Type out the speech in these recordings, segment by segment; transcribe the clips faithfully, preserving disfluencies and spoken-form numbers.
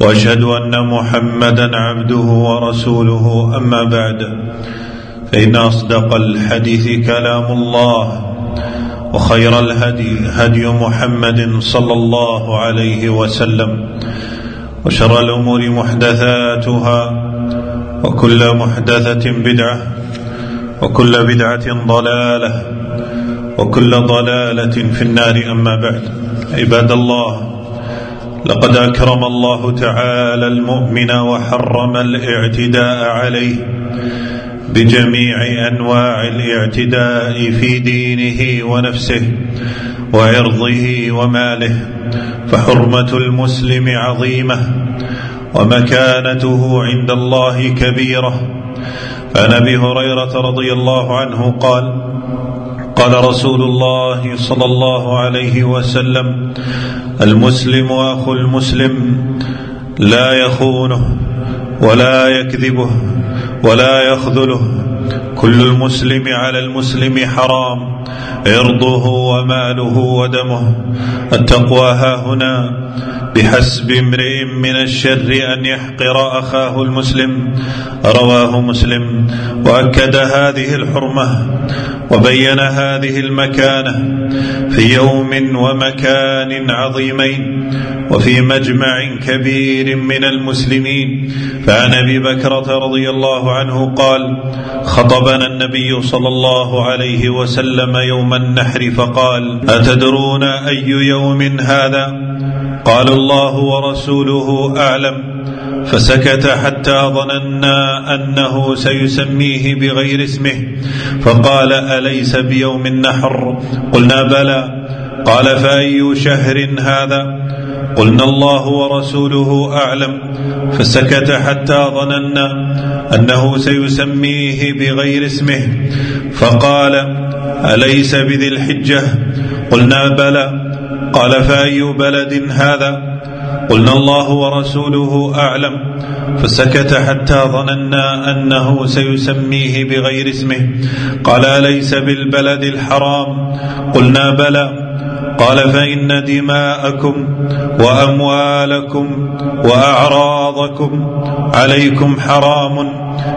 وأشهد أن محمدا عبده ورسوله. أما بعد، فإن أصدق الحديث كلام الله، وخير الهدي هدي محمد صلى الله عليه وسلم، وشر الأمور محدثاتها، وكل محدثة بدعة، وكل بدعة ضلالة، وكل ضلالة في النار. أما بعد، عباد الله، لقد أكرم الله تعالى المؤمن وحرم الاعتداء عليه بجميع أنواع الاعتداء في دينه ونفسه وعرضه وماله، فحرمة المسلم عظيمة ومكانته عند الله كبيرة. فعن أبي هريرة رضي الله عنه قال: قال رسول الله صلى الله عليه وسلم: المسلم أخو المسلم، لا يخونه ولا يكذبه ولا يخذله، كل المسلم على المسلم حرام، عرضه وماله ودمه. التقوى هاهنا، بحسب امرئ من الشر أن يحقر أخاه المسلم، رواه مسلم. وأكد هذه الحرمة وبين هذه المكانة في يوم ومكان عظيمين، وفي مجمع كبير من المسلمين. فعن أبي بكرة رضي الله عنه قال: خطبنا النبي صلى الله عليه وسلم يوم النحر فقال: أتدرون أي يوم هذا؟ قال: الله ورسوله أعلم. فسكت حتى ظننا أنه سيسميه بغير اسمه، فقال: أليس بيوم النحر؟ قلنا: بلى. قال: فأي شهر هذا؟ قلنا: الله ورسوله أعلم. فسكت حتى ظننا أنه سيسميه بغير اسمه، فقال: أليس بذي الحجة؟ قلنا: بلى. قال: فأي بلد هذا؟ قلنا: الله ورسوله أعلم. فسكت حتى ظننا أنه سيسميه بغير اسمه، قال: أليس بالبلد الحرام؟ قلنا: بلى. قال: فإن دماءكم وأموالكم وأعراضكم عليكم حرام،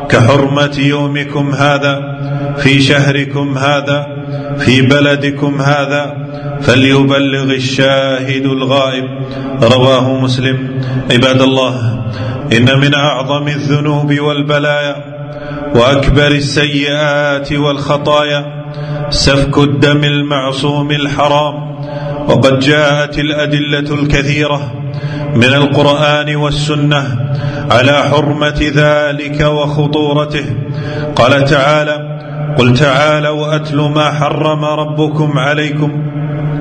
كحرمة يومكم هذا في شهركم هذا في بلدكم هذا، فليبلغ الشاهد الغائب، رواه مسلم. عباد الله، إن من أعظم الذنوب والبلايا وأكبر السيئات والخطايا سفك الدم المعصوم الحرام. وقد جاءت الأدلة الكثيرة من القرآن والسنة على حرمة ذلك وخطورته. قال تعالى: قل تعالوا أتل ما حرم ربكم عليكم.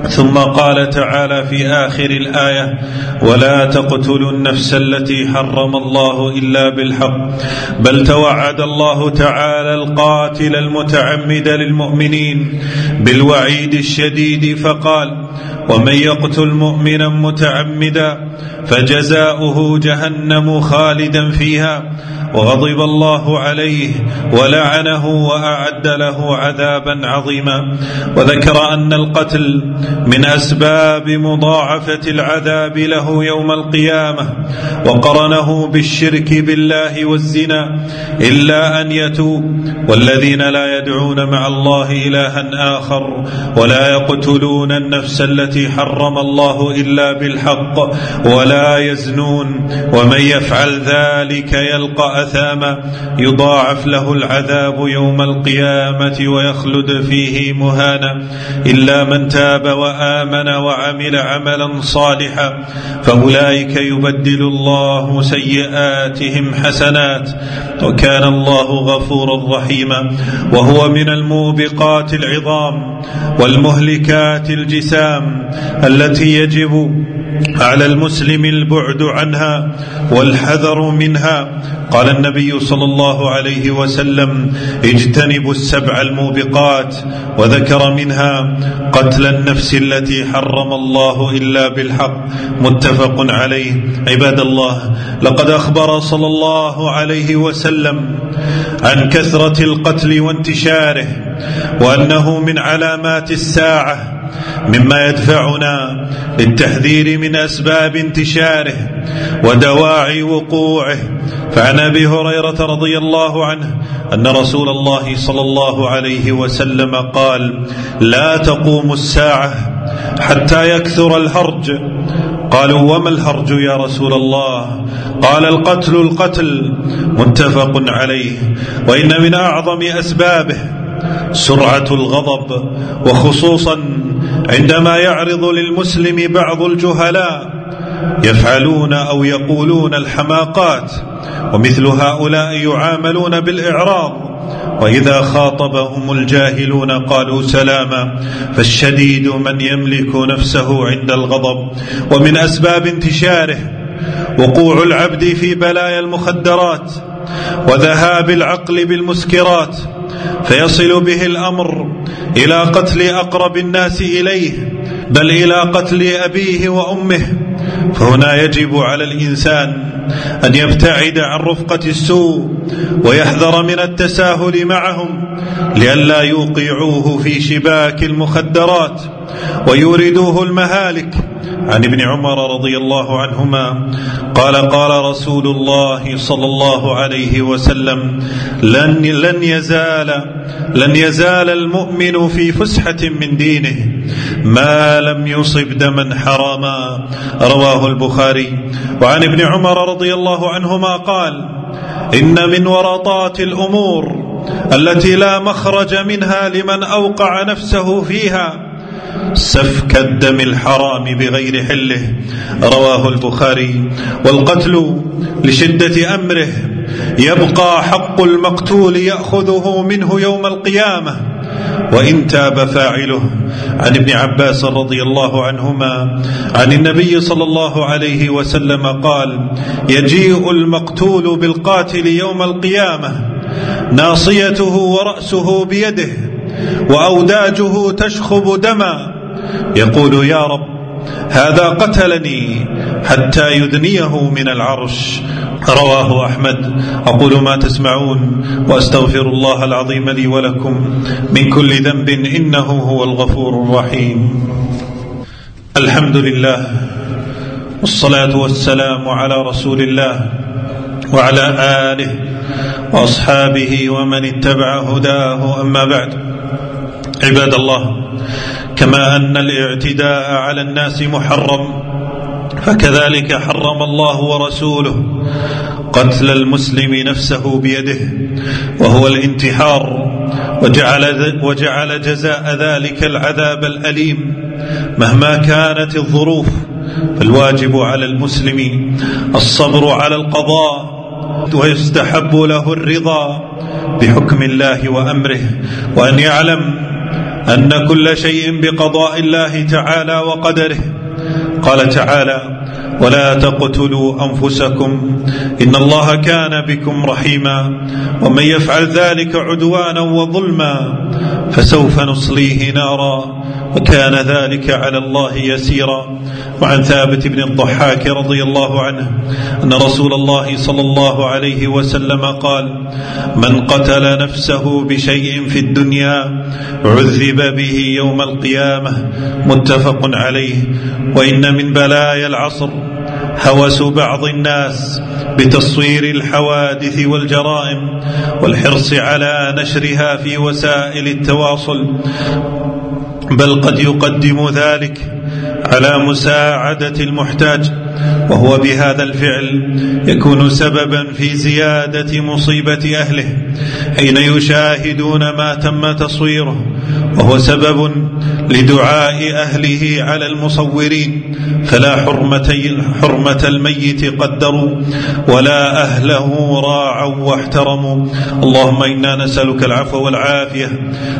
ثم قال تعالى في آخر الآية: ولا تقتلوا النفس التي حرم الله إلا بالحق. بل توعد الله تعالى القاتل المتعمد للمؤمنين بالوعيد الشديد فقال: ومن يقتل مؤمنا متعمدا فجزاؤه جهنم خالدا فيها، وغضب الله عليه ولعنه وأعد له عذابا عظيما. وذكر أن القتل من أسباب مضاعفة العذاب له يوم القيامة، وقرنه بالشرك بالله والزنا، إلا أن يتوب، والذين لا يدعون مع الله إلها آخر، ولا يقتلون النفس التي حرم الله إلا بالحق، ولا يزنون، ومن يفعل ذلك يلقى أثاما يضاعف له العذاب يوم القيامة ويخلد فيه مهانا، إلا من تاب وآمن وعمل عملا صالحا، فأولئك يبدل الله سيئاتهم حسنات، وكان الله غفورا رحيما. وهو من الموبقات العظام والمهلكات الجسام التي يجب على المسلم البعد عنها والحذر منها. قال النبي صلى الله عليه وسلم: اجتنبوا السبع الموبقات، وذكر منها قتل النفس التي حرم الله إلا بالحق، متفق عليه. عباد الله، لقد أخبر صلى الله عليه وسلم عن كثرة القتل وانتشاره، وأنه من علامات الساعة، مما يدفعنا للتحذير من أسباب انتشاره ودواعي وقوعه. فعن أبي هريرة رضي الله عنه أن رسول الله صلى الله عليه وسلم قال: لا تقوم الساعة حتى يكثر الهرج. قالوا: وما الهرج يا رسول الله؟ قال: القتل القتل، متفق عليه. وإن من أعظم أسبابه سرعة الغضب، وخصوصا عندما يعرض للمسلم بعض الجهلاء يفعلون أو يقولون الحماقات، ومثل هؤلاء يعاملون بالإعراض، وإذا خاطبهم الجاهلون قالوا سلاما. فالشديد من يملك نفسه عند الغضب. ومن أسباب انتشاره وقوع العبد في بلايا المخدرات وذهاب العقل بالمسكرات، فيصل به الأمر إلى قتل أقرب الناس إليه، بل إلى قتل أبيه وأمه. فهنا يجب على الإنسان أن يبتعد عن رفقة السوء ويحذر من التساهل معهم، لئلا يوقعوه في شباك المخدرات ويوردوه المهالك. عن ابن عمر رضي الله عنهما قال: قال رسول الله صلى الله عليه وسلم: لن, لن, يزال, لن يزال المؤمن في فسحة من دينه ما لم يصب دما حراما، رواه البخاري. وعن ابن عمر رضي الله عنهما قال: إن من ورطات الأمور التي لا مخرج منها لمن أوقع نفسه فيها سفك الدم الحرام بغير حله، رواه البخاري. والقتل لشدة أمره يبقى حق المقتول يأخذه منه يوم القيامة وإن تاب فاعله. عن ابن عباس رضي الله عنهما عن النبي صلى الله عليه وسلم قال: يجيء المقتول بالقاتل يوم القيامة ناصيته ورأسه بيده وأوداجه تشخب دما، يقول: يا رب هذا قتلني، حتى يدنيه من العرش، رواه أحمد. أقول ما تسمعون وأستغفر الله العظيم لي ولكم من كل ذنب، إنه هو الغفور الرحيم. الحمد لله، والصلاة والسلام على رسول الله وعلى آله وأصحابه ومن اتبع هداه، أما بعد. عباد الله، كما أن الاعتداء على الناس محرم، فكذلك حرم الله ورسوله قتل المسلم نفسه بيده، وهو الانتحار، وجعل, وجعل جزاء ذلك العذاب الأليم مهما كانت الظروف. فالواجب على المسلم الصبر على القضاء، ويستحب له الرضا بحكم الله وأمره، وأن يعلم أن كل شيء بقضاء الله تعالى وقدره. قال تعالى: ولا تقتلوا أنفسكم إن الله كان بكم رحيما. ومن يفعل ذلك عدوانا وظلما فسوف نصليه نارا، وكان ذلك على الله يسيرا. وعن ثابت بن الضحاك رضي الله عنه أن رسول الله صلى الله عليه وسلم قال: من قتل نفسه بشيء في الدنيا عذب به يوم القيامة، متفق عليه. وإن من بلايا العصر هوس بعض الناس بتصوير الحوادث والجرائم، والحرص على نشرها في وسائل التواصل، بل قد يقدم ذلك على مساعدة المحتاج وهو بهذا الفعل يكون سببا في زيادة مصيبة أهله حين يشاهدون ما تم تصويره، وهو سبب لدعاء أهله على المصورين، فلا حرمة الميت قدروا ولا أهله راعوا واحترموا. اللهم إنا نسألك العفو والعافية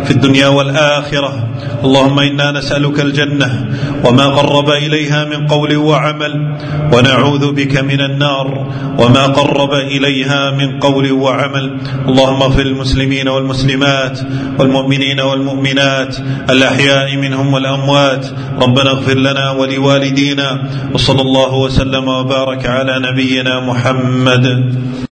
في الدنيا والآخرة، اللهم إنا نسألك الجنة وما قرب إليها من قول وعمل، ونعوذ بك من النار وما قرب إليها من قول وعمل. اللهم اغفر المسلمين والمسلمات والمؤمنين والمؤمنات الأحياء منهم والأموات. ربنا اغفر لنا ولوالدينا، وصلى الله وسلم وبارك على نبينا محمد.